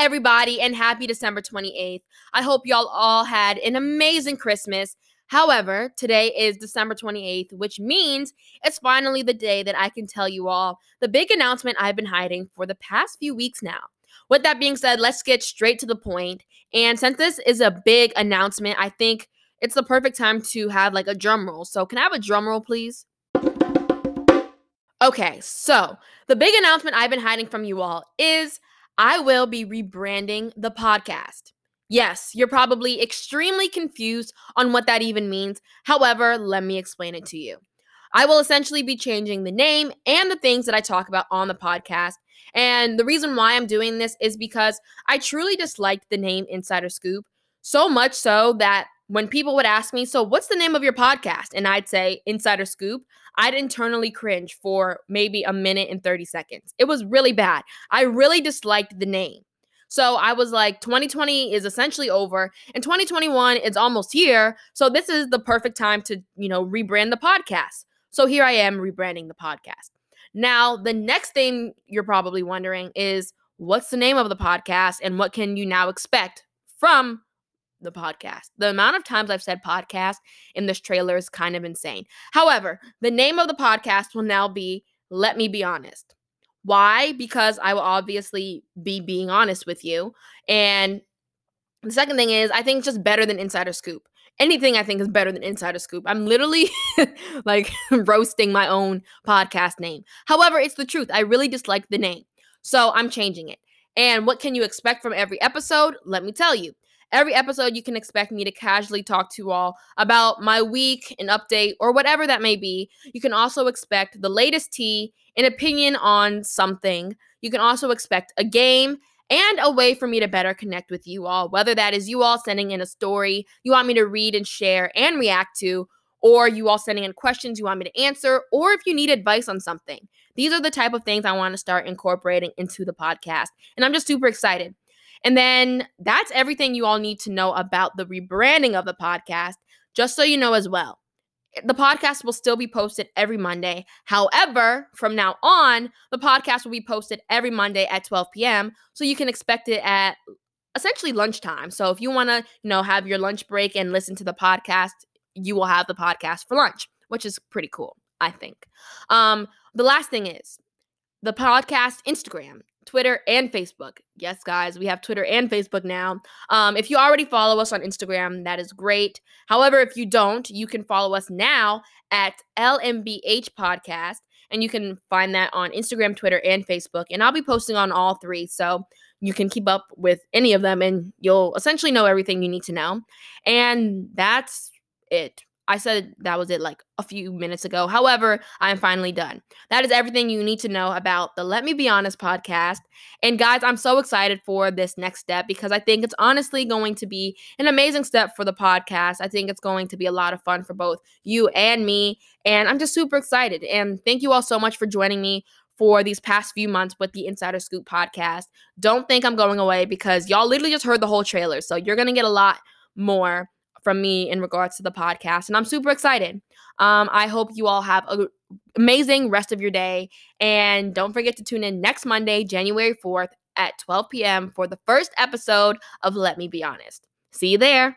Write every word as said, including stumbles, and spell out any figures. everybody, and happy December twenty-eighth. I hope y'all all had an amazing Christmas. However, today is December twenty-eighth, which means it's finally the day that I can tell you all the big announcement I've been hiding for the past few weeks now. With that being said, let's get straight to the point. And since this is a big announcement, I think it's the perfect time to have like a drum roll. So can I have a drum roll, please? Okay, so the big announcement I've been hiding from you all is I will be rebranding the podcast. Yes, you're probably extremely confused on what that even means. However, let me explain it to you. I will essentially be changing the name and the things that I talk about on the podcast. And the reason why I'm doing this is because I truly disliked the name Insider Scoop, so much so that when people would ask me, so what's the name of your podcast? And I'd say Insider Scoop, I'd internally cringe for maybe a minute and thirty seconds. It was really bad. I really disliked the name. So I was like, twenty twenty is essentially over and twenty twenty-one is almost here. So this is the perfect time to, you know, rebrand the podcast. So here I am rebranding the podcast. Now, the next thing you're probably wondering is what's the name of the podcast and what can you now expect from the podcast? The amount of times I've said podcast in this trailer is kind of insane. However, the name of the podcast will now be Let Me Be Honest. Why? Because I will obviously be being honest with you. And the second thing is, I think just better than Insider Scoop. Anything I think is better than Insider Scoop. I'm literally like roasting my own podcast name. However, it's the truth. I really dislike the name. So I'm changing it. And what can you expect from every episode? Let me tell you. Every episode, you can expect me to casually talk to you all about my week, an update, or whatever that may be. You can also expect the latest tea, an opinion on something. You can also expect a game and a way for me to better connect with you all, whether that is you all sending in a story you want me to read and share and react to, or you all sending in questions you want me to answer, or if you need advice on something. These are the type of things I want to start incorporating into the podcast, and I'm just super excited. And then that's everything you all need to know about the rebranding of the podcast, just so you know as well. The podcast will still be posted every Monday. However, from now on, the podcast will be posted every Monday at twelve p.m., so you can expect it at essentially lunchtime. So if you want to, you know, have your lunch break and listen to the podcast, you will have the podcast for lunch, which is pretty cool, I think. Um, the last thing is the podcast Instagram, Twitter, and Facebook. Yes, guys, we have Twitter and Facebook now. Um, if you already follow us on Instagram, that is great. However, if you don't, you can follow us now at L M B H Podcast, and you can find that on Instagram, Twitter, and Facebook. And I'll be posting on all three, so you can keep up with any of them, and you'll essentially know everything you need to know. And that's it. I said that was it like a few minutes ago. However, I am finally done. That is everything you need to know about the Let Me Be Honest podcast. And guys, I'm so excited for this next step because I think it's honestly going to be an amazing step for the podcast. I think it's going to be a lot of fun for both you and me. And I'm just super excited. And thank you all so much for joining me for these past few months with the Insider Scoop podcast. Don't think I'm going away because y'all literally just heard the whole trailer. So you're going to get a lot more from me in regards to the podcast, and I'm super excited. Um, I hope you all have an amazing rest of your day, and don't forget to tune in next Monday, January fourth at twelve p.m. for the first episode of Let Me Be Honest. See you there.